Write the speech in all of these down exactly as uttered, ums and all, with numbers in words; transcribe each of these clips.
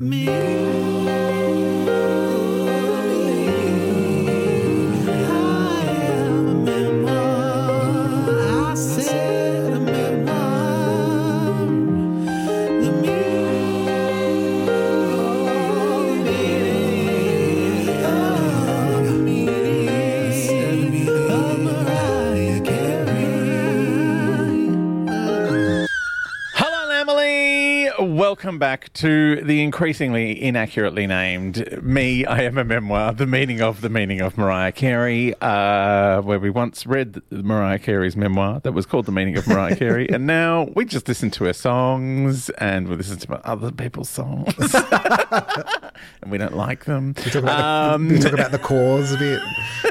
Me. Welcome back to the increasingly inaccurately named Me, I Am a Memoir, The Meaning of the Meaning of Mariah Carey, uh, where we once read Mariah Carey's memoir that was called The Meaning of Mariah Carey, and now we just listen to her songs and we listen to other people's songs. And we don't like them. We talk about, um, the, we talk about the cause a bit.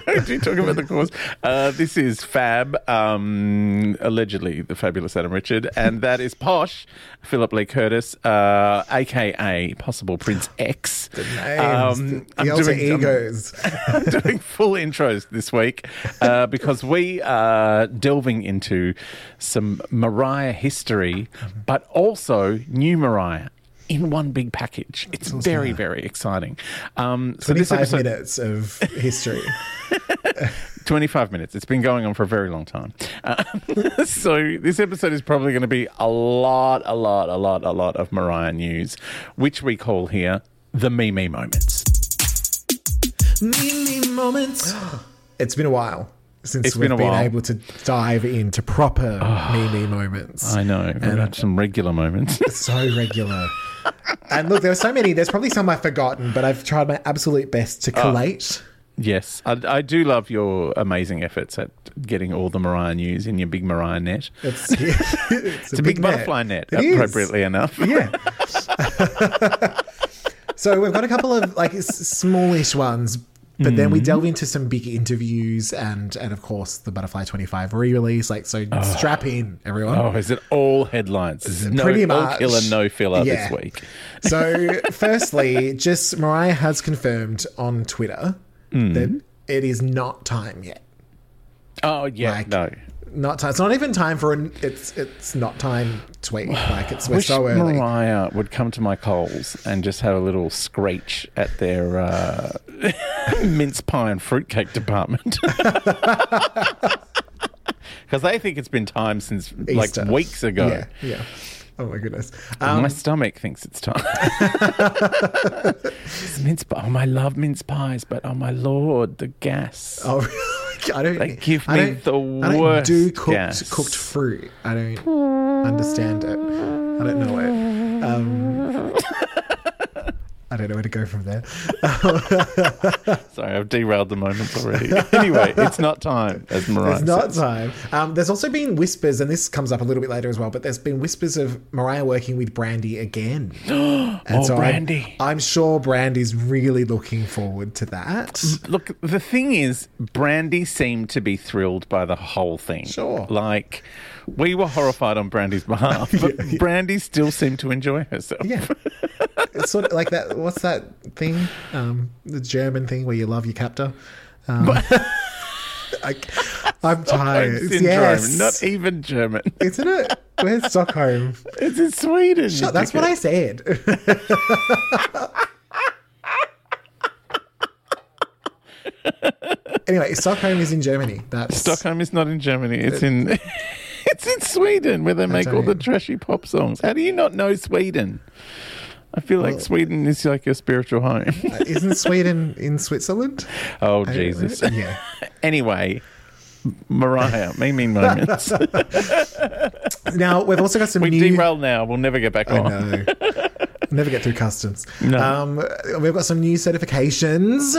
We do talk about the cause. Uh, this is Fab, um, allegedly the fabulous Adam Richard, and that is Posh, Philip Lee Curtis, uh, a k a. Possible Prince X. The names, um, the, the alter doing, egos. I'm, I'm doing full intros this week uh, because we are delving into some Mariah history, but also new Mariah. In one big package. It's awesome. very, very exciting. Um, so this episode, minutes of history. twenty-five minutes. It's been going on for a very long time. Uh, so this episode is probably going to be a lot, a lot, a lot, a lot of Mariah news, which we call here the Mimi Moments. Mimi Moments. It's been a while. Since it's we've been, a been while. able to dive into proper oh, Mimi moments. I know. We've and had some regular moments. So regular. And look, there are so many. There's probably some I've forgotten, but I've tried my absolute best to collate. Oh, yes. I, I do love your amazing efforts at getting all the Mariah news in your big Mariah net. It's, yeah, it's, it's a, a big, big butterfly net, net appropriately is. enough. Yeah. So we've got a couple of like smallish ones. But then we delve into some big interviews and, and of course, the Butterfly twenty-five re-release. Like, so oh. strap in, everyone. Oh, is it all headlines? Is it no, pretty much. All killer, no filler yeah. this week. So, firstly, just Mariah has confirmed on Twitter mm. that it is not time yet. Oh, yeah, like, no. Not time. It's not even time for an it's it's not time tweet. Like it's we're wish so early. Mariah would come to my Coles and just have a little screech at their uh, mince pie and fruitcake department. Because they think it's been time since Easter. like weeks ago. Yeah, yeah. Oh my goodness. Um, my stomach thinks it's time. It's mince pie. Oh, I love mince pies, but oh my lord, the gas. Oh really? I don't. They give me I don't, the worst. I don't do cooked gas. cooked fruit. I don't understand it. I don't know it. Um, I don't know where to go from there. Sorry, I've derailed the moment already. Anyway, it's not time, as Mariah It's not says. time. Um, there's also been whispers, and this comes up a little bit later as well, but there's been whispers of Mariah working with Brandy again. And oh, so Brandy. I'm, I'm sure Brandy's really looking forward to that. Look, the thing is, Brandy seemed to be thrilled by the whole thing. Sure. Like... We were horrified on Brandy's behalf, but yeah, yeah. Brandy still seemed to enjoy herself. Yeah. It's sort of like that, what's that thing? Um, the German thing where you love your captor. Um, I, I'm tired. Stockholm syndrome, yes. Not even German. Isn't it? Where's Stockholm? It's in Sweden. Shut, that's what I said. Anyway, Stockholm is in Germany. That's... Stockholm is not in Germany. It's in... It's in Sweden where they make all the trashy pop songs. How do you not know Sweden? I feel well, like Sweden is like your spiritual home. Isn't Sweden in Switzerland? Oh, I Jesus. Yeah. Anyway, Mariah, Mimi Moments. Now, we've also got some we new... We derail now. We'll never get back I on. I know. Never get through customs. No. Um, we've got some new certifications.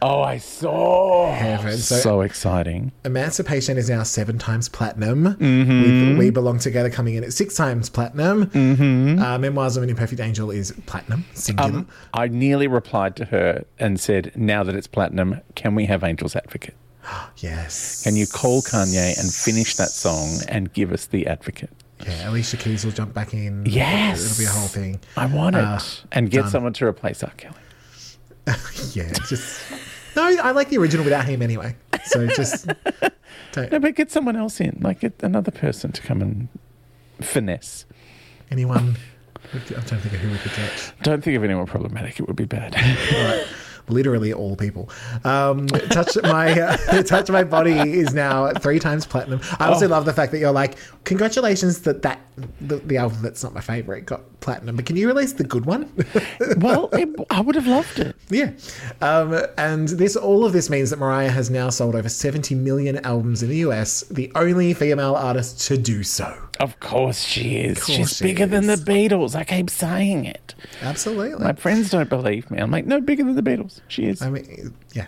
Oh, I saw. Heaven. So, so exciting. Emancipation is now seven times platinum. Mm-hmm. We, we Belong Together coming in at six times platinum. Mm-hmm. Uh, Memoirs of an Imperfect Angel is platinum. Singular. Um, I nearly replied to her and said, now that it's platinum, can we have Angel's Advocate? Yes. Can you call Kanye and finish that song and give us the Advocate? Yeah, Alicia Keys will jump back in. Yes. It'll be a whole thing. I want it. Uh, and get done. someone to replace R. Kelly. Yeah, just... No, I like the original without him anyway. So just... Don't. No, but get someone else in. Like, get another person to come and finesse. Anyone... I don't think of who we could get. Don't think of anyone problematic. It would be bad. All right. Literally all people. Um, touch my uh, touch my body is now three times platinum. I also oh. love the fact that you're like, congratulations that that the, the album that's not my favorite got platinum. But can you release the good one? Well, it, I would have loved it. Yeah, um, and this all of this means that Mariah has now sold over seventy million albums in the U S. The only female artist to do so. Of course she is. Course She's she bigger is. than the Beatles. I keep saying it. Absolutely. My friends don't believe me. I'm like, no, bigger than the Beatles. She is. I mean, yeah.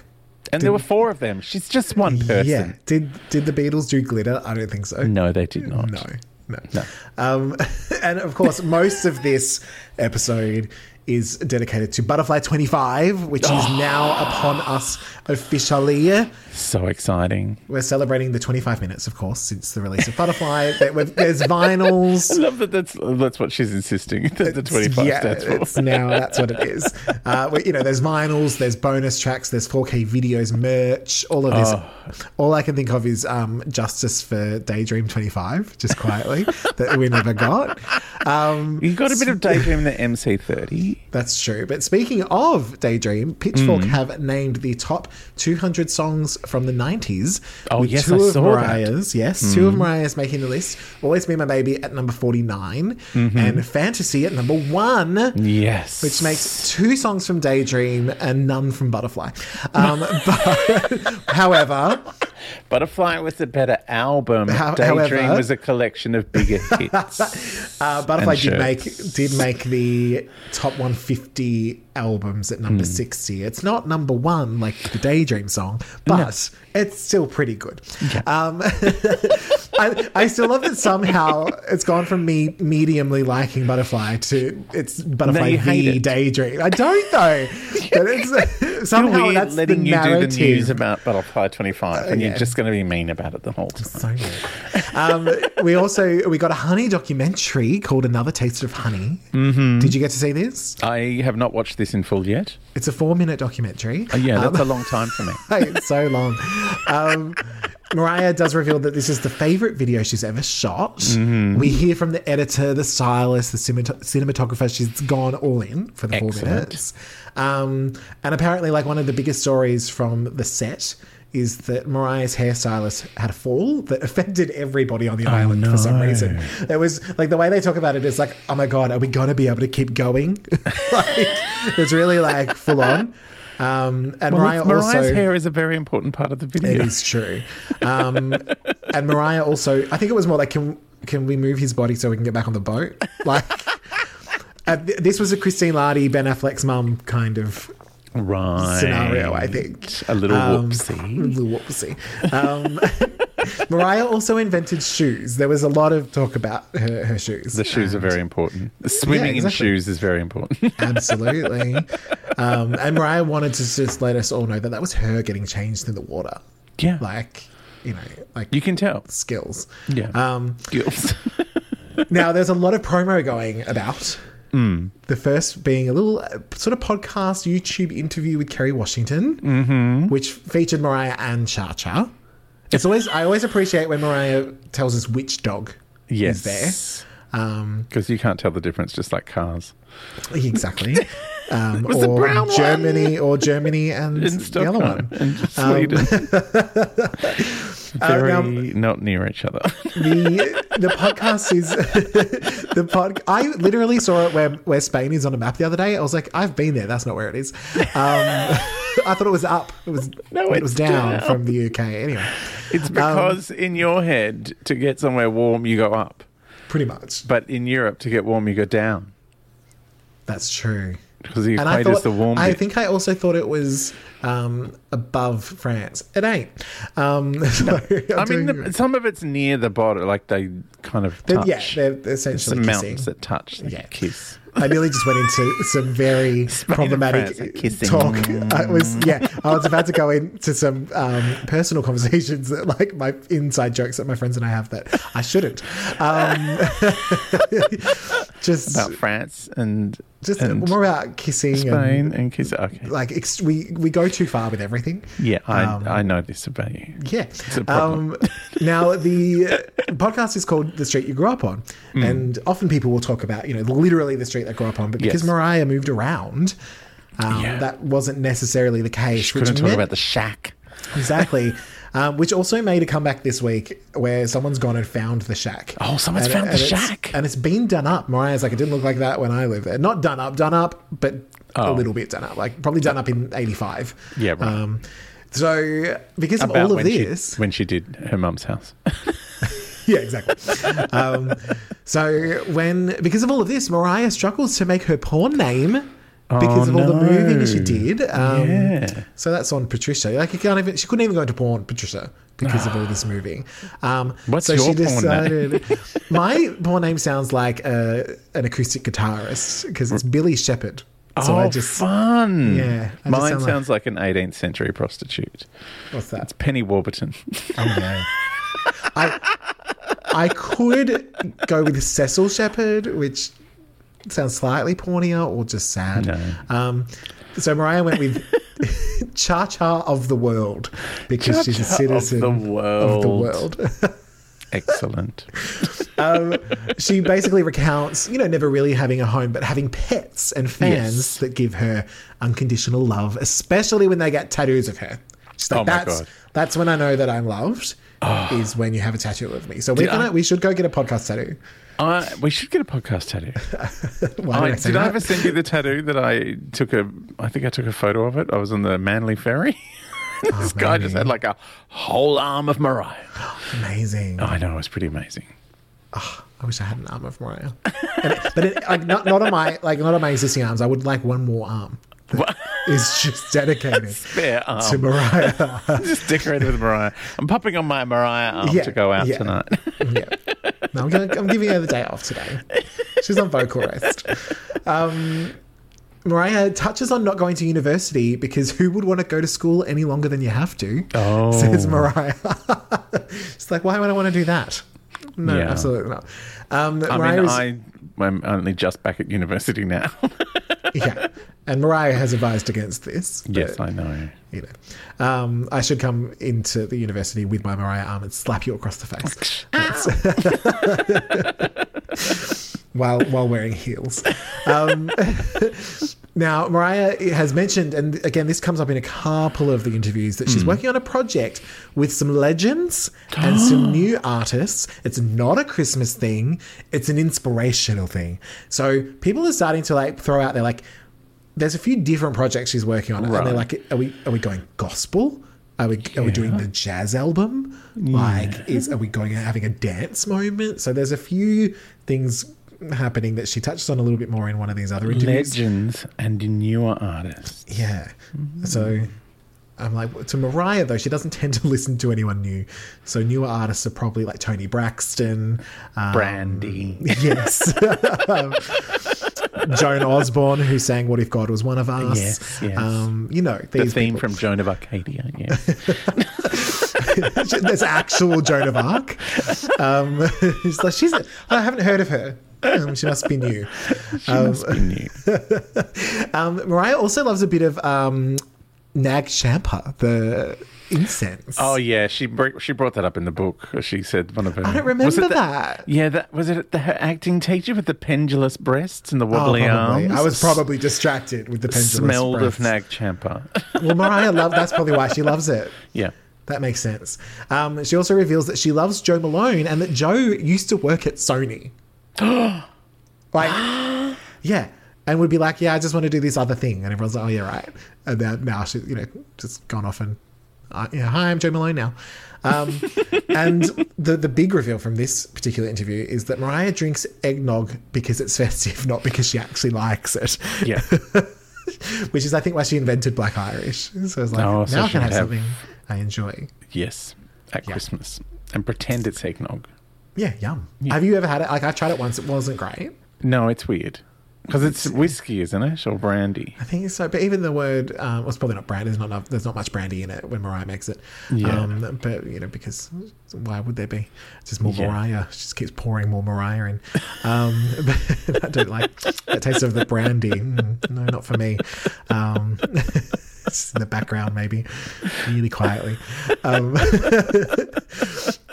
And did, there were four of them. She's just one person. Yeah. Did did the Beatles do glitter? I don't think so. No, they did not. No, no, no. Um, and of course, most of this episode is dedicated to Butterfly twenty-five, which oh. is now upon us officially. So exciting. We're celebrating the twenty-five minutes, of course, since the release of Butterfly. There's vinyls. I love that that's, that's what she's insisting, that the twenty-five yeah, stands for. It's now that's what it is. Uh, you know, there's vinyls, there's bonus tracks, there's four K videos, merch, all of this. Oh. All I can think of is um, justice for Daydream twenty-five, just quietly, that we never got. Um, you got a bit of Daydream in the M C thirty. That's true. But speaking of Daydream, Pitchfork mm. have named the top two hundred songs from the nineties. Oh, with yes, two I of saw Mariah's, that. Yes, mm. two of Mariah's making the list. Always Be My Baby at number forty-nine mm-hmm. and Fantasy at number one. Yes. Which makes two songs from Daydream and none from Butterfly. Um, but, however... Butterfly was a better album. How, Daydream however, was a collection of bigger hits. uh, Butterfly did make, did make the top one hundred fifty albums at number mm. sixty. It's not number one like the Daydream song, but no. it's still pretty good. Yeah. Um, I, I still love that somehow it's gone from me mediumly liking Butterfly to it's Butterfly v Daydream. I don't though. But it's, somehow weird that's letting the you narrative. Do the news about Butterfly twenty-five, and uh, yeah. you're just going to be mean about it the whole time. So weird. um, we also we got a Honey documentary called Another Taste of Honey. Mm-hmm. Did you get to see this? I have not watched this in full yet. It's a four-minute documentary. Oh, yeah, that's um, a long time for me. It's so long. Um, Mariah does reveal that this is the favourite video she's ever shot. Mm-hmm. We hear from the editor, the stylist, the cinematographer. She's gone all in for the Excellent. four minutes. Um, and apparently, like, one of the biggest stories from the set is that Mariah's hairstylist had a fall that affected everybody on the oh, island no. for some reason. It was like the way they talk about it is like, oh my God, are we going to be able to keep going? Like, it's really like full on. Um, and well, Mariah Mariah's also, hair is a very important part of the video. It is true. Um, and Mariah also, I think it was more like, can, can we move his body so we can get back on the boat? Like, uh, th- this was a Christine Lardy, Ben Affleck's mum kind of right. scenario, I think. A little um, whoopsie. A little whoopsie. Um, Mariah also invented shoes. There was a lot of talk about her, her shoes. The shoes and, are very important. Swimming yeah, exactly. in shoes is very important. Absolutely. Um, and Mariah wanted to just let us all know that that was her getting changed in the water. Yeah. Like, you know, like. You can tell. Skills. Yeah. Um, skills. Now, there's a lot of promo going about. Mm. The first being a little uh, sort of podcast YouTube interview with Kerry Washington, mm-hmm. which featured Mariah and Cha Cha. It's always I always appreciate when Mariah tells us which dog yes. is there, because um, you can't tell the difference, just like cars. Exactly. Um, was or the brown Germany, one? or Germany and the other one. And Sweden. Um, Very uh, now, not near each other. The the podcast is the pod. I literally saw it where, where Spain is on a map the other day. I was like, I've been there. That's not where it is. Um, I thought it was up. It was no, it was down, down from the U K. Anyway, it's because um, in your head to get somewhere warm you go up, pretty much. But in Europe to get warm you go down. That's true. Because the equator is the warm I bit. think I also thought it was um, above France. It ain't. Um, no. so I mean, the, some of it's near the bottom, like they kind of touch. But yeah, they're essentially some mountains that touch, like yeah. kiss. I nearly just went into some very Spain problematic talk. I was, yeah, I was about to go into some um, personal conversations, that, like my inside jokes that my friends and I have that I shouldn't. Um, just about France and Just and more about kissing. Spain and, and kissing. Okay. Like, ex- we, we go too far with everything. Yeah, I um, I know this about you. Yeah. It's a problem. Um, now, the podcast is called The Street You Grew Up On. Mm. And often people will talk about, you know, literally the street they grew up on. But because yes. Mariah moved around, um, yeah. that wasn't necessarily the case. She couldn't talk meant- about the shack. Exactly. Um, which also made a comeback this week where someone's gone and found the shack. Oh, someone's and, found and the shack. And it's been done up. Mariah's like, it didn't look like that when I lived there. Not done up, done up, but oh. a little bit done up. Like probably done up in eighty-five. Yeah, right. Um, so because About of all of when this... She, when she did her mum's house. Yeah, exactly. um, so when... Because of all of this, Mariah struggles to make her porn name... Because oh, of all no. the moving she did. Um, yeah. So that's on Patricia. Like you can't even, she couldn't even go into porn, Patricia, because of all this moving. Um, What's so your she decided, porn name? My porn name sounds like a, an acoustic guitarist because it's Billy Shepherd. So oh, I just, fun. Yeah. I Mine sound sounds like, like an eighteenth century prostitute. What's that? It's Penny Warburton. Oh, no. I, I could go with Cecil Shepherd, which... sounds slightly pornier or just sad. No. Um, so Mariah went with Cha Cha of the World because Cha she's a citizen of the world. Of the world. Excellent. Um, she basically recounts, you know, never really having a home, but having pets and fans yes. that give her unconditional love, especially when they get tattoos of her. She's like, oh that's, that's when I know that I'm loved. Oh. Is when you have a tattoo of me. So we're gonna, I, we should go get a podcast tattoo. Uh, we should get a podcast tattoo. Why I, I did that? I ever send you the tattoo that I took a... I think I took a photo of it. I was on the Manly ferry. this oh, guy amazing. Just had like a whole arm of Mariah. Amazing. Oh, I know. It was pretty amazing. Oh, I wish I had an arm of Mariah. it, but it, like, not, not on my like not on my existing arms. I would like one more arm. What? Is just dedicated spare arm. To Mariah. Just decorated with Mariah. I'm popping on my Mariah arm yeah, to go out yeah, tonight. yeah. No, I'm, gonna, I'm giving her the day off today. She's on vocal rest. Um, Mariah touches on not going to university because who would want to go to school any longer than you have to? Oh. Says Mariah. She's like, why would I want to do that? No, yeah. absolutely not. Um, I Mariah mean, was, I, I'm only just back at university now. yeah. And Mariah has advised against this. But, yes, I know. You know, um, I should come into the university with my Mariah arm and slap you across the face while while wearing heels. Um, now, Mariah has mentioned, and again, this comes up in a couple of the interviews, that she's mm. working on a project with some legends and some new artists. It's not a Christmas thing. It's an inspirational thing. So people are starting to like throw out their like, there's a few different projects she's working on, right. and they're like, "Are we are we going gospel? Are we yeah. are we doing the jazz album? Yeah. Like, is are we going having a dance moment?" So there's a few things happening that she touches on a little bit more in one of these other interviews. Legends and newer artists. Yeah. Mm-hmm. So I'm like, to Mariah though, she doesn't tend to listen to anyone new. So newer artists are probably like Toni Braxton, um, Brandy. Yes. Joan Osborne, who sang What If God Was One of Us. Yes, yes. Um, you know, these the theme people. From Joan of Arcadia, yeah. There's actual Joan of Arc. Um, she's like, she's a, I haven't heard of her. Um, she must be new. She um, must be new. um, Mariah also loves a bit of um, Nag Champa, the... incense. Oh yeah, she br- she brought that up in the book. She said one of her. I don't remember that, that. Yeah, that was it. The, her acting teacher with the pendulous breasts and the wobbly oh, arms. I was probably distracted with the pendulous Smelled breasts. Smelled of Nag Champa. Well, Mariah loved. That's probably why she loves it. Yeah, that makes sense. Um, she also reveals that she loves Joe Malone and that Joe used to work at Sony. Like, yeah. And would be like, yeah, I just want to do this other thing, and everyone's like, oh yeah, right. And then now she, you know, just gone off and. Uh, yeah, hi, I'm Joe Malone now. Um, and the, the big reveal from this particular interview is that Mariah drinks eggnog because it's festive, not because she actually likes it. Yeah. Which is, I think, why she invented Black Irish. So it's like, oh, so now I can have, have something I enjoy. Yes, at yeah. Christmas. And pretend it's eggnog. Yeah, yum. Yeah. Have you ever had it? Like, I tried it once. It wasn't great. No, it's weird. Because it's whiskey, isn't it? Or brandy? I think so. But even the word, um, well, it's probably not brandy. There's not enough, there's not much brandy in it when Mariah makes it. Yeah. Um, but, you know, because why would there be? It's just more yeah. Mariah. She just keeps pouring more Mariah in. Um, but I don't like that taste of the brandy. Mm, no, not for me. Um, it's in the background, maybe. Really quietly. Um,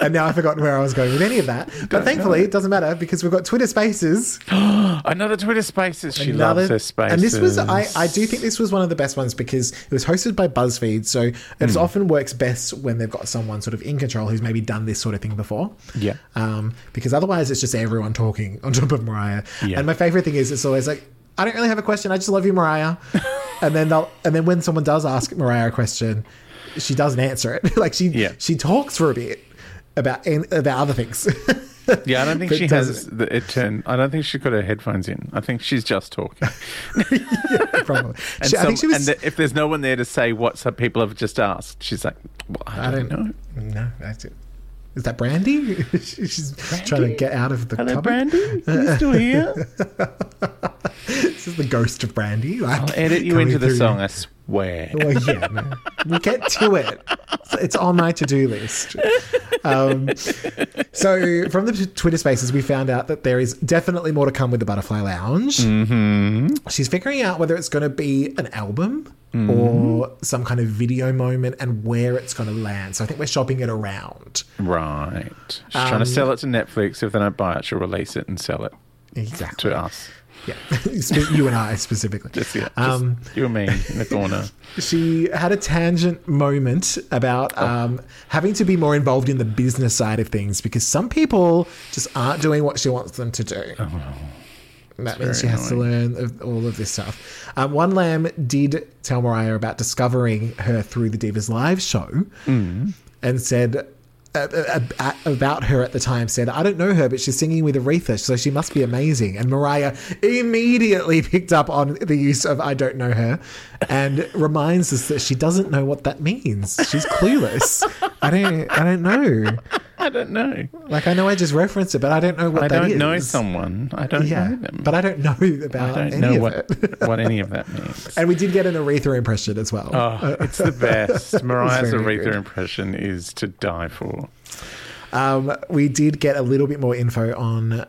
and now I've forgotten where I was going with any of that. But don't thankfully, know. It doesn't matter because we've got Twitter Spaces. Another Twitter Spaces. Spaces. She Another, loves her spaces. And this was, I, I do think this was one of the best ones because it was hosted by BuzzFeed. So it mm. often works best when they've got someone sort of in control who's maybe done this sort of thing before. Yeah. Um, because otherwise it's just everyone talking on top of Mariah. Yeah. And my favorite thing is it's always like, I don't really have a question. I just love you, Mariah. and then they'll, and then when someone does ask Mariah a question, she doesn't answer it. like she, yeah. she talks for a bit about, about other things. Yeah, I don't think but she has it. The, it turned, I don't think she got her headphones in. I think she's just talking. yeah, probably. and she, some, I think she was, and the, if there's no one there to say what some people have just asked, she's like, well, I, I don't, don't know. No, that's it. Is that Brandy? she's Brandy? Trying to get out of the Hello, cupboard. Brandy? Are you still here? This is the ghost of Brandy. Like, I'll edit you into the song, I swear. Well, yeah, man. We'll get to it. It's on my to-do list. Um, so from the Twitter Spaces, we found out that there is definitely more to come with the Butterfly Lounge. Mm-hmm. She's figuring out whether it's going to be an album mm-hmm. or some kind of video moment and where it's going to land. So I think we're shopping it around. Right. She's um, trying to sell it to Netflix. If they don't buy it, she'll release it and sell it. Exactly. To us. Yeah, you and I specifically. Just, yeah, just um, you and me in the corner. She had a tangent moment about oh. um, having to be more involved in the business side of things because some people just aren't doing what she wants them to do. Oh, that means she has annoying. to learn all of this stuff. Um, One Lamb did tell Mariah about discovering her through the Divas Live show mm. and said... about her at the time said, I don't know her, but she's singing with Aretha, so she must be amazing. And Mariah immediately picked up on the use of I don't know her and reminds us that she doesn't know what that means. She's clueless. I don't I don't know. I don't know. Like, I know I just referenced it, but I don't know what I that is. I don't know someone. I don't yeah, know them. But I don't know about I don't any know of what, it. what any of that means. And we did get an Aretha impression as well. Oh, it's the best. Mariah's Aretha good. impression is to die for. Um, we did get a little bit more info on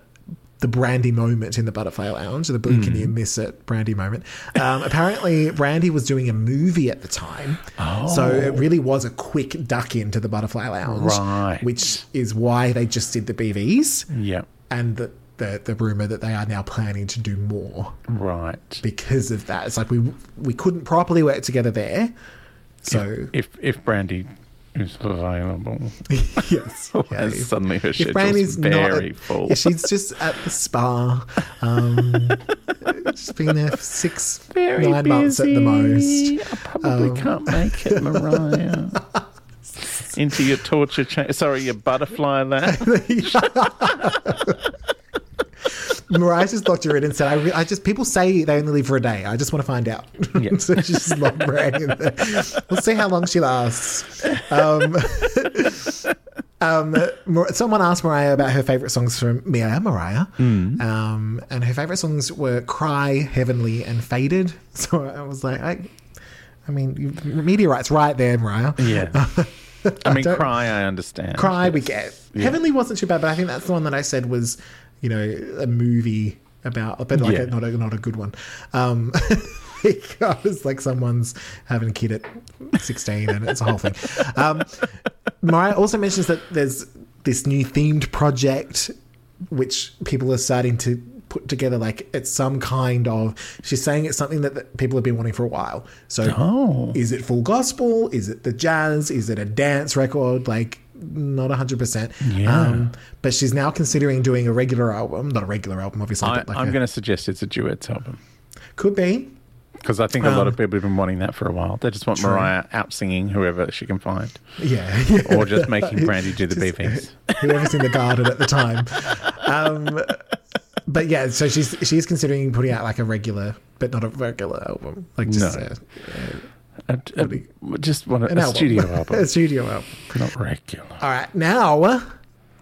the Brandy moment in the Butterfly Lounge, the blink mm. and you miss it Brandy moment. Um, apparently, Brandy was doing a movie at the time. Oh. So it really was a quick duck into the Butterfly Lounge, right. which is why they just did the B Vs. Yeah. And the, the, the rumor that they are now planning to do more. Right. Because of that. It's like we we couldn't properly work together there. So if, if, if Brandy... is available. Yes. Yeah. Suddenly her schedule's very not, full. Yeah, she's just at the spa. Um, she's been there for six, very nine busy. months at the most. I probably um, can't make it, Mariah. Into your torture chamber. Sorry, your butterfly lab. Mariah just locked her in and said, I, re- I just, people say they only leave for a day. I just want to find out. Yeah. So she's just locked Brandy in there. We'll see how long she lasts. Um, um, someone asked Mariah about her favourite songs from Me, I Am Mariah. Mm. Um, and her favourite songs were Cry, Heavenly, and Faded. So I was like, I, I mean, meteorite's right there, Mariah. Yeah. I mean, I Cry, I understand. Cry, yes. we get. Yeah. Heavenly wasn't too bad, but I think that's the one that I said was... you know, a movie about, but like yeah. a, not a not a good one. Um, it's like someone's having a kid at sixteen, and it's a whole thing. Um, Mariah also mentions that there's this new themed project which people are starting to put together. Like it's some kind of. She's saying it's something that, that people have been wanting for a while. So, oh. is it full gospel? Is it the jazz? Is it a dance record? Like. Not one hundred percent. Yeah. Um, but she's now considering doing a regular album. Not a regular album, obviously. I, like I'm going to suggest it's a duets album. Could be. Because I think a um, lot of people have been wanting that for a while. They just want true. Mariah out singing whoever she can find. Yeah. yeah. Or just making Brandy do the B Vs. Whoever's in the garden at the time. Um, but yeah, so she's she's considering putting out like a regular, but not a regular album. Like just no. a... a A, a, just one a album. studio album. A studio album. Not regular. All right. Now,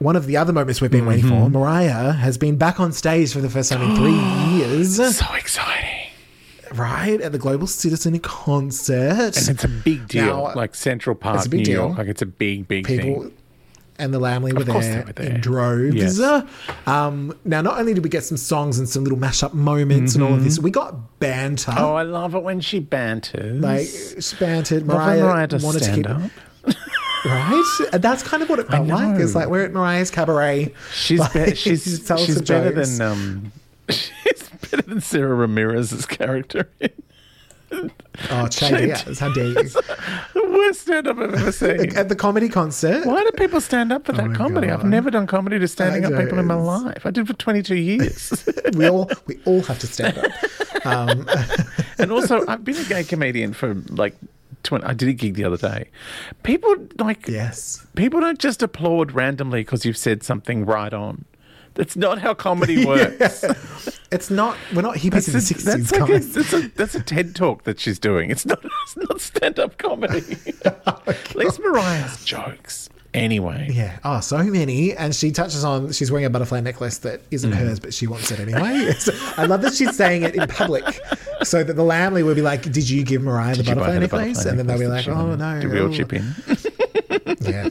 one of the other moments we've been mm-hmm. waiting for, Mariah has been back on stage for the first time in three years. is. So exciting. Right? At the Global Citizen concert. And it's a big deal. Now, like Central Park, it's a big New deal. York. Like it's a big, big People, thing. And the Lamley were there, were there in droves. Yes. Um, now, not only did we get some songs and some little mashup moments mm-hmm. and all of this, we got banter. Oh, I love it when she banters. Like, she bantered. Mariah, Mariah to wanted stand to keep up. Right? And that's kind of what it felt like. It's like we're at Mariah's cabaret. She's like, be- she's, she's, she's better jokes. than um, she's better than Sarah Ramirez's character in Oh, Chad Diaz, how dare you? The worst stand-up I've ever seen. At the comedy concert. Why do people stand up for that oh comedy? God. I've never done comedy to standing up people in my life. I did for twenty-two years. we all we all have to stand up. Um. And also, I've been a gay comedian for like twenty. I did a gig the other day. People like yes. People don't just applaud randomly because you've said something right on. That's not how comedy works. Yeah. It's not. We're not hippies in the sixties. That's, like a, that's, a, that's a TED talk that she's doing. It's not. It's not stand-up comedy. Oh, at least Mariah's jokes. Anyway. Yeah. Oh, so many. And she touches on, she's wearing a butterfly necklace that isn't mm. hers, but she wants it anyway. So I love that she's saying it in public so that the Lamley will be like, did you give Mariah the butterfly, the butterfly necklace? And then they'll be like, oh, no. Did we all chip in? Yeah.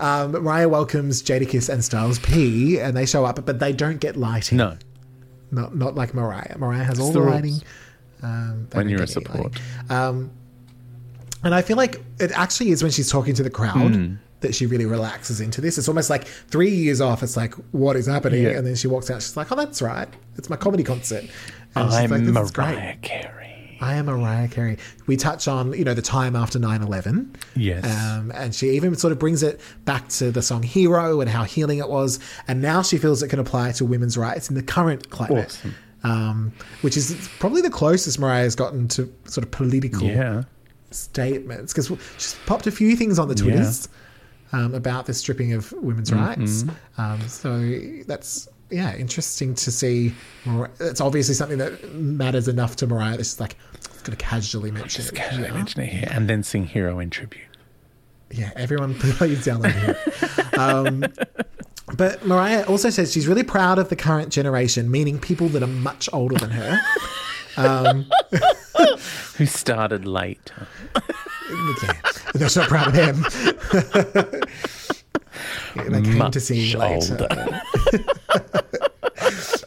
Um, Mariah welcomes Jadakiss and Styles P and they show up, but they don't get lighting. No. Not not like Mariah. Mariah has it's all the lighting. Um, when you're a support. Um, and I feel like it actually is when she's talking to the crowd mm. that she really relaxes into this. It's almost like three years off, it's like, what is happening? Yeah. And then she walks out, she's like, oh, that's right. It's my comedy concert. And I'm like, Mariah Carey. I am Mariah Carey. We touch on, you know, the time after nine eleven. Yes. Um, and she even sort of brings it back to the song Hero and how healing it was. And now she feels it can apply to women's rights in the current climate, awesome. um, which is probably the closest Mariah's gotten to sort of political yeah. statements. Because she's popped a few things on the Twitters yeah. um, about the stripping of women's mm-hmm. rights. Um, so that's... Yeah, interesting to see. It's obviously something that matters enough to Mariah. It's just like, it's going to casually mention just it. Just casually mention it here and then sing Hero in tribute. Yeah, everyone please download it. um, but Mariah also says she's really proud of the current generation, meaning people that are much older than her. Um, Who started late. Yeah, they're so proud of them. Yeah, they came much to see you later.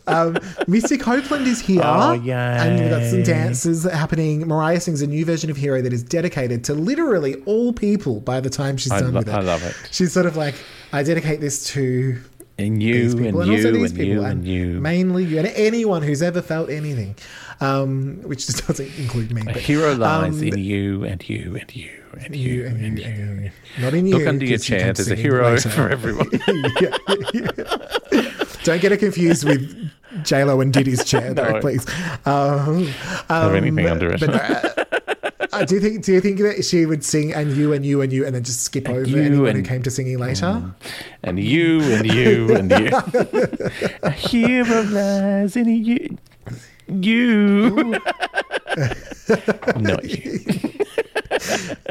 um, Mystic Hopeland is here. Oh, yay. And we've got some dances happening. Mariah sings a new version of Hero that is dedicated to literally all people by the time she's I done lo- with it. I love it. She's sort of like, I dedicate this to and you, these people and, and you, also these and people. You, and, and you. Mainly you and anyone who's ever felt anything, um, which just doesn't include me. A but, hero lies um, in you and you and you. And you, and you, and you, and you. Not in you. Look under your chair. There's a hero later. For everyone. yeah, yeah. Don't get it confused with J-Lo and Diddy's chair, though, no. please. Um, um, or anything under it. But, uh, do you think? Do you think that she would sing "and you and you and you" and then just skip and over you anyone and, who came to singing later? And you and you and you. A hero lies in you. You. Not you.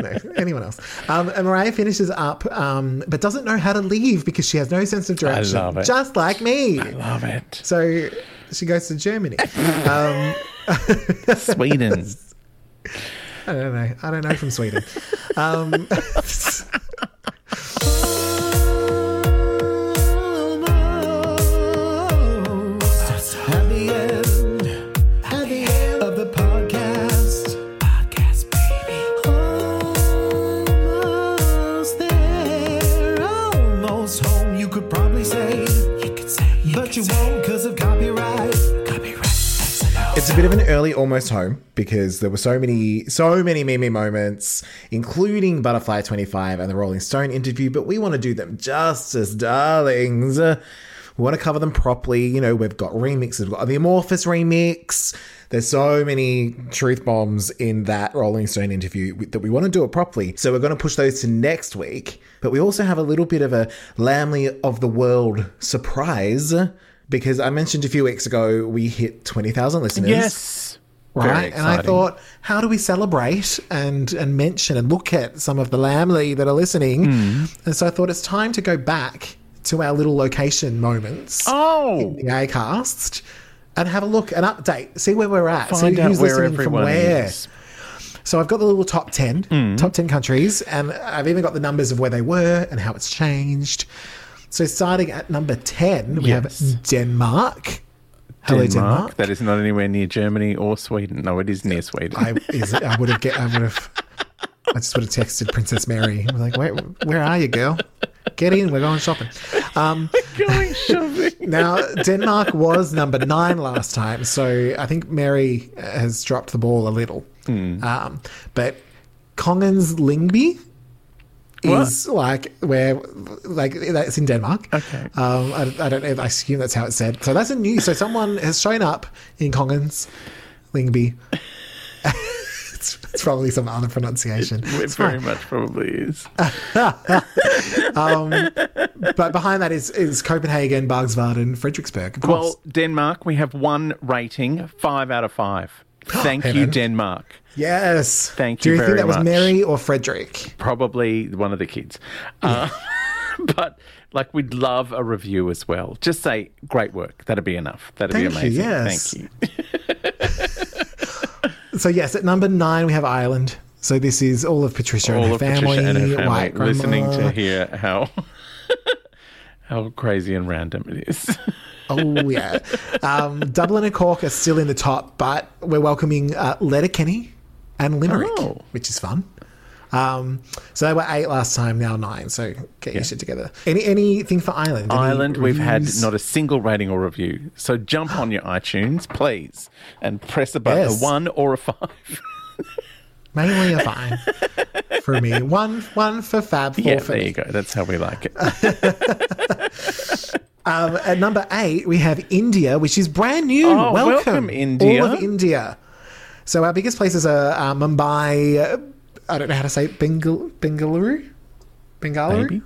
No, anyone else. Um, and Mariah finishes up, um, but doesn't know how to leave because she has no sense of direction. I love it. Just like me. I love it. So she goes to Germany. um, Sweden. I don't know. I don't know from Sweden. Um, It's a bit of an early almost home because there were so many, so many Mimi moments, including Butterfly twenty-five and the Rolling Stone interview, but we want to do them justice, darlings. We want to cover them properly. You know, we've got remixes. We've got the Amorphous remix. There's so many truth bombs in that Rolling Stone interview that we want to do it properly. So we're going to push those to next week. But we also have a little bit of a Lamley of the World surprise because I mentioned a few weeks ago we hit twenty thousand listeners. Yes. Right. And I thought, how do we celebrate and, and mention and look at some of the Lamley that are listening? Mm. And so I thought it's time to go back to our little location moments oh. in the Acast. and have a look and update. See where we're at. Find see out who's where listening everyone from where. Is. So I've got the little top ten, mm. top ten countries, and I've even got the numbers of where they were and how it's changed. So starting at number ten, we yes. have Denmark. Hello, Denmark. Denmark. That is not anywhere near Germany or Sweden. No, it is near Sweden. I, is it, I would have. Get, I would have. I just would have texted Princess Mary. I'm like, where, where are you, girl? Get in. We're going shopping. Um, we're going shopping. Now, Denmark was number nine last time, so I think Mary has dropped the ball a little. Mm. Um, but Kongens Lyngby is what? like where, like that's in Denmark. Okay. Um, I, I don't know. I assume that's how it's said. So that's a new. So someone has shown up in Kongens Lyngby. It's, it's probably some other pronunciation. It, it very much probably is. um, but behind that is, is Copenhagen, Bergsvaarden, Frederiksberg. Of course. Well, Denmark, we have one rating, five out of five. Thank Heaven. you, Denmark. Yes. Thank you very much. Do you think that much. was Mary or Frederick? Probably one of the kids. Uh, but, like, we'd love a review as well. Just say, great work. That'd be enough. That'd Thank be amazing. You, yes. Thank you. So, yes, at number nine, we have Ireland. So, this is all of Patricia all and her family. Patricia and her family. White grandma. Listening to hear how, how crazy and random it is. Oh, yeah. Um, Dublin and Cork are still in the top, but we're welcoming uh, Letterkenny and Limerick, oh. which is fun. Um, so they were eight last time, now nine. So get yeah. your shit together. Any Anything for Ireland? Any Ireland, reviews? We've had not a single rating or review. So jump on your iTunes, please, and press a button, yes. a one or a five. Mainly a five for me. One one for Fab, four yeah, for there me. You go. That's how we like it. Um, at number eight, we have India, which is brand new. Oh, welcome. welcome, India. All of India. So our biggest places are uh, Mumbai, uh, I don't know how to say it, Bengal- Bengaluru? Bengaluru? Maybe.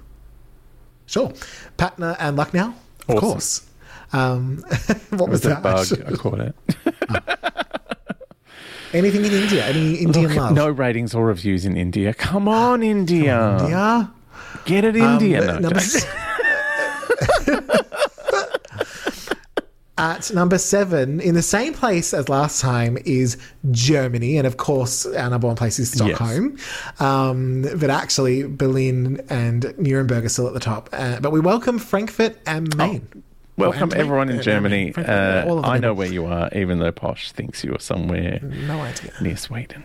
Sure. Patna and Lucknow, of awesome. course. Um, what was, was that? Bug. I caught it. oh. Anything in India? Any Indian Look, love? No ratings or reviews in India. Come on, India. Come on, India. Get it, India. Um, no, number s- At number seven, in the same place as last time, is Germany. And, of course, our number one place is Stockholm. Yes. Um, but actually, Berlin and Nuremberg are still at the top. Uh, but we welcome Frankfurt and Main. Oh, welcome and everyone Maine, in Germany. Maine, uh, I know where you are, even though Posh thinks you're somewhere no idea. near Sweden.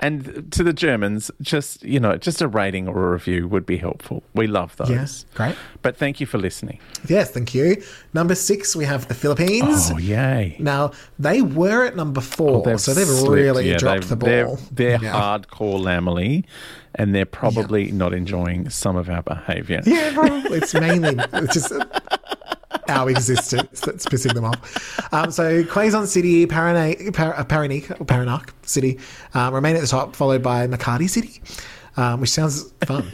And to the Germans, just, you know, just a rating or a review would be helpful. We love those. Yes, great. But thank you for listening. Yes, thank you. Number six, we have the Philippines. Oh, yay. Now, they were at number four, oh, they've so they've slipped. really yeah, dropped they've, the ball. They're, they're yeah. hardcore lamely, and they're probably yeah. not enjoying some of our behaviour. Yeah, probably. It's mainly it's just our existence that's pissing them off. Um, so Quezon City, Paraná, Paraná City um, remain at the top, followed by Makati City, um, which sounds fun,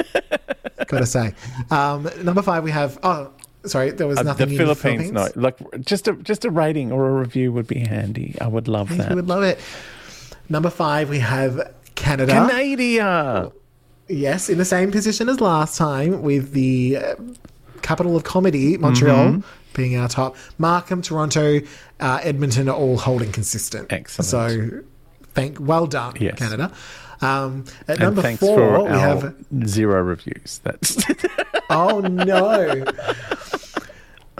gotta say. Um, number five, we have oh, sorry, there was uh, nothing the in Philippines, the Philippines. No, like just a just a rating or a review would be handy. I would love I think that. We would love it. Number five, we have Canada, Canada. Yes, in the same position as last time, with the uh, capital of comedy, Montreal. Mm-hmm. Being our top. Markham, Toronto, uh, Edmonton are all holding consistent. Excellent. So, thank. Well done, yes. Canada. Um, at and number thanks four, for we our have zero reviews. That's oh no.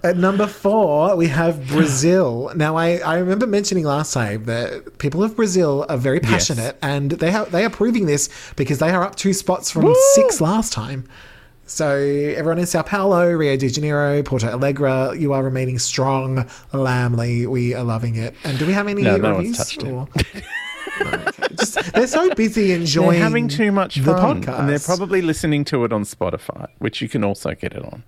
At number four, we have Brazil. Now, I, I remember mentioning last time that people of Brazil are very passionate, yes. and they ha- they are proving this because they are up two spots from Woo! six last time. So everyone in Sao Paulo, Rio de Janeiro, Porto Alegre, you are remaining strong, lamely. We are loving it. And do we have any no, no reviews? One's touched or... it. No, okay. Just, they're so busy enjoying they're having too much fun. The podcast. And they're probably listening to it on Spotify, which you can also get it on.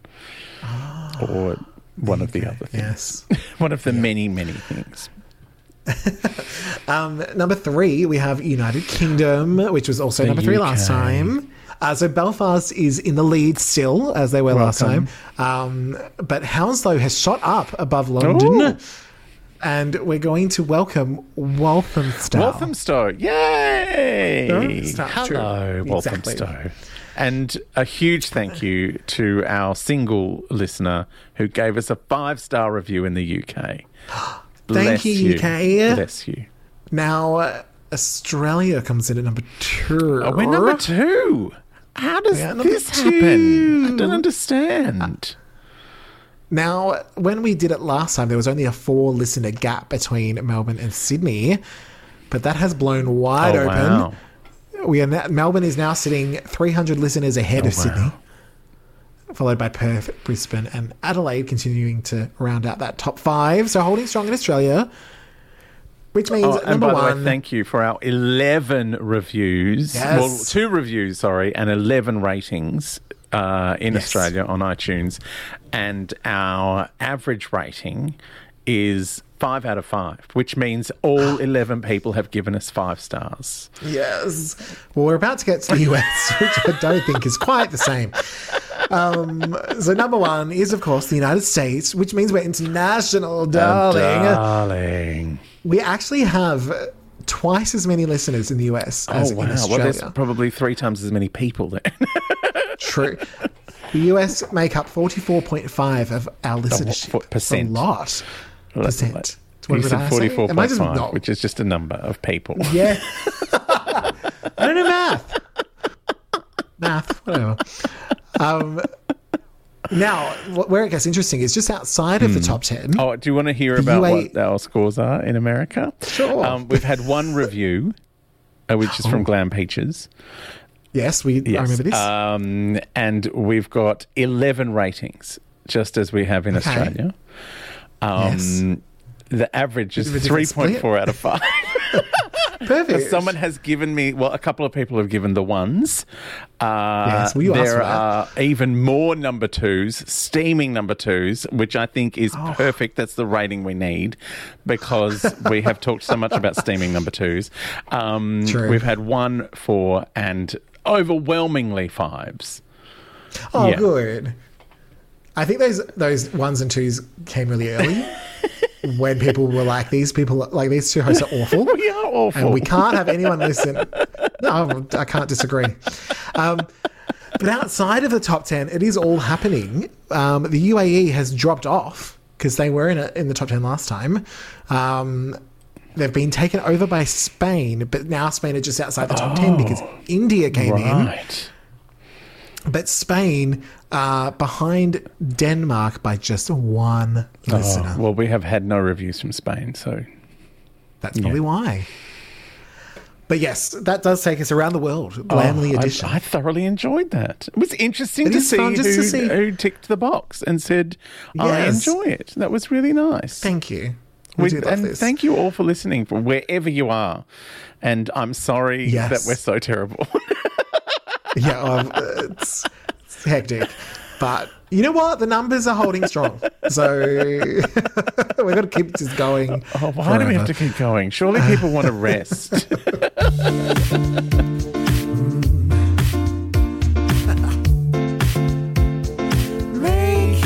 Oh, or one of the go. other things. Yes. One of the yeah. many, many things. um, number three, we have United Kingdom, which was also the number three U K. Last time. Uh, so Belfast is in the lead still, as they were Welcome. last time. Um, but Hounslow has shot up above London. Ooh. And we're going to welcome Walthamstow. Walthamstow. Yay! Walthamstow. Hello, Walthamstow. Exactly. And a huge thank you to our single listener who gave us a five-star review in the U K. Thank you, U K. Bless you. Now, uh, Australia comes in at number two. Oh, we're number two. How does this happen? I don't understand. Uh, now, when we did it last time, there was only a four-listener gap between Melbourne and Sydney, but that has blown wide oh, open. Wow. We are now, Melbourne is now sitting three hundred listeners ahead oh, of wow. Sydney, followed by Perth, Brisbane, and Adelaide, continuing to round out that top five. So holding strong in Australia, which means oh, number one. And by the way, thank you for our eleven reviews. Yes. Well, two reviews, sorry, and eleven ratings uh, in yes. Australia on iTunes. And our average rating is Five out of five, which means all eleven people have given us five stars. Yes. Well, we're about to get to the U S, which I don't think is quite the same. Um, so number one is, of course, the United States, which means we're international, darling. Oh, darling. We actually have twice as many listeners in the U S as oh, wow. in Australia. Well, there's probably three times as many people there. True. The U S make up forty-four point five of our listenership. What percent? A lot. Percent. You said forty-four point five, which is just a number of people. Yeah. I don't know math. Math, whatever. Um, now, where it gets interesting is just outside of mm. the top ten. Oh, do you want to hear about U A... what our scores are in America? Sure. Um, we've had one review, uh, which is oh. from Glam Peaches. Yes, we. Yes. I remember this. Um, and we've got eleven ratings, just as we have in okay. Australia. Um, yes. The average is three point four out of five. Perfect. Someone has given me, well, a couple of people have given the ones. Uh, yes, well, there are even more number twos, steaming number twos, which I think is oh. perfect. That's the rating we need because we have talked so much about steaming number twos. Um, True. We've had one, four, and overwhelmingly fives. Oh, yeah. Good. I think those those ones and twos came really early when people were like, these people, like these two hosts are awful. We are awful. And we can't have anyone listen. No, I can't disagree. Um, but outside of the top ten, it is all happening. Um, the U A E has dropped off because they were in a, in the top ten last time. Um, they've been taken over by Spain, but now Spain are just outside the top oh, ten because India came right. in. But Spain are uh, behind Denmark by just one listener. Oh, well, we have had no reviews from Spain, so... That's probably yeah. why. But yes, that does take us around the world. Glamly oh, edition. I, I thoroughly enjoyed that. It was interesting it to, see who, to see who ticked the box and said, yes. I enjoy it. That was really nice. Thank you. We we, and this. Thank you all for listening, from wherever you are. And I'm sorry yes. that we're so terrible. Yeah, um, it's, it's hectic. But you know what? The numbers are holding strong. So we've got to keep just going. Oh, why forever. do we have to keep going? Surely people want to rest. Make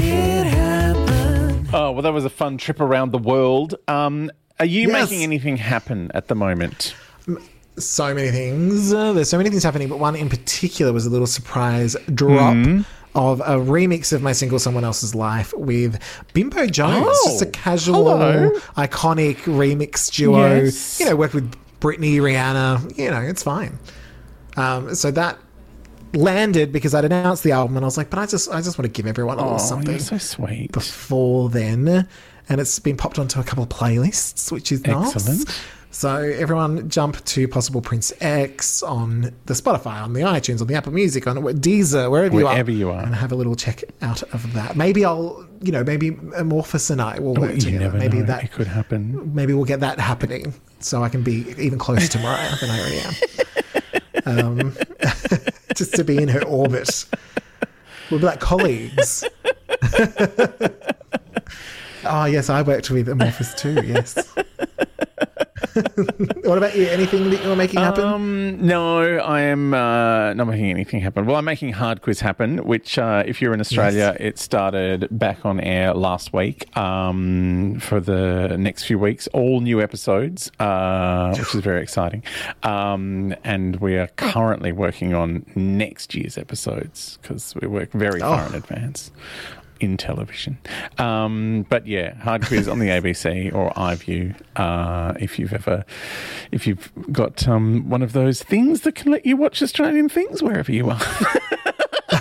it happen. Oh, well, that was a fun trip around the world. Um, are you yes. making anything happen at the moment? M- So many things. Uh, there's so many things happening, but one in particular was a little surprise drop mm. of a remix of my single Someone Else's Life with Bimbo Jones. Oh, just a casual, hello. iconic remix duo. Yes. You know, worked with Britney, Rihanna. You know, it's fine. Um, so that landed because I'd announced the album and I was like, but I just I just want to give everyone a little oh, something you're so sweet. Before then. And it's been popped onto a couple of playlists, which is nice. Excellent. So everyone jump to Possible Prince X on the Spotify, on the iTunes, on the Apple Music, on Deezer, wherever, wherever you, are, you are, and have a little check out of that. Maybe I'll, you know, maybe Amorphous and I will work oh, together. Maybe know. that it could happen. Maybe we'll get that happening, so I can be even closer to Mariah than I already am. Um, just to be in her orbit, we'll be like colleagues. Oh yes, I worked with Amorphous too. Yes. What about you? Anything that you're making happen? Um, no, I am uh, not making anything happen. Well, I'm making Hard Quiz happen, which uh, if you're in Australia, yes. It started back on air last week um, for the next few weeks. All new episodes, uh, which is very exciting. Um, and we are currently working on next year's episodes because we work very oh. far in advance. In television. Um, but yeah, Hard Quiz on the A B C or iView. Uh, if you've ever, if you've got um, one of those things that can let you watch Australian things wherever you are. I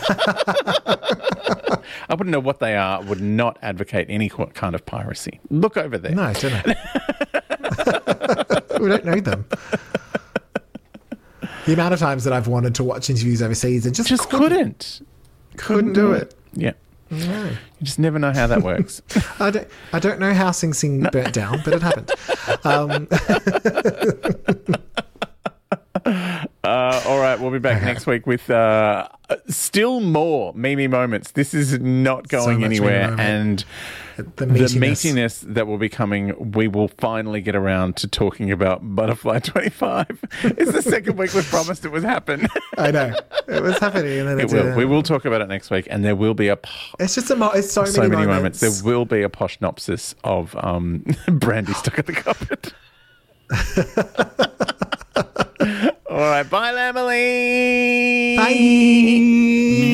wouldn't know what they are, would not advocate any kind of piracy. Look over there. No, don't I? We don't know them. The amount of times that I've wanted to watch interviews overseas and just, just couldn't. Couldn't, couldn't do it. it. Yeah. No. You just never know how that works. I, don't, I don't know how Sing Sing no. burnt down, but it happened. Um. uh, all right, we'll be back okay. next week with uh, still more Mimi Moments. This is not going so anywhere. And the meatiness. the meatiness that will be coming, we will finally get around to talking about Butterfly twenty-five. It's the second week we promised it would happen. I know. It was happening. And then it it will. Didn't. We will talk about it next week, and there will be a... Po- it's just a... Mo- it's so, so many, many moments. moments. There will be a poshnopsis of um, Brandy stuck at the carpet. All right. Bye, Lamely. Bye.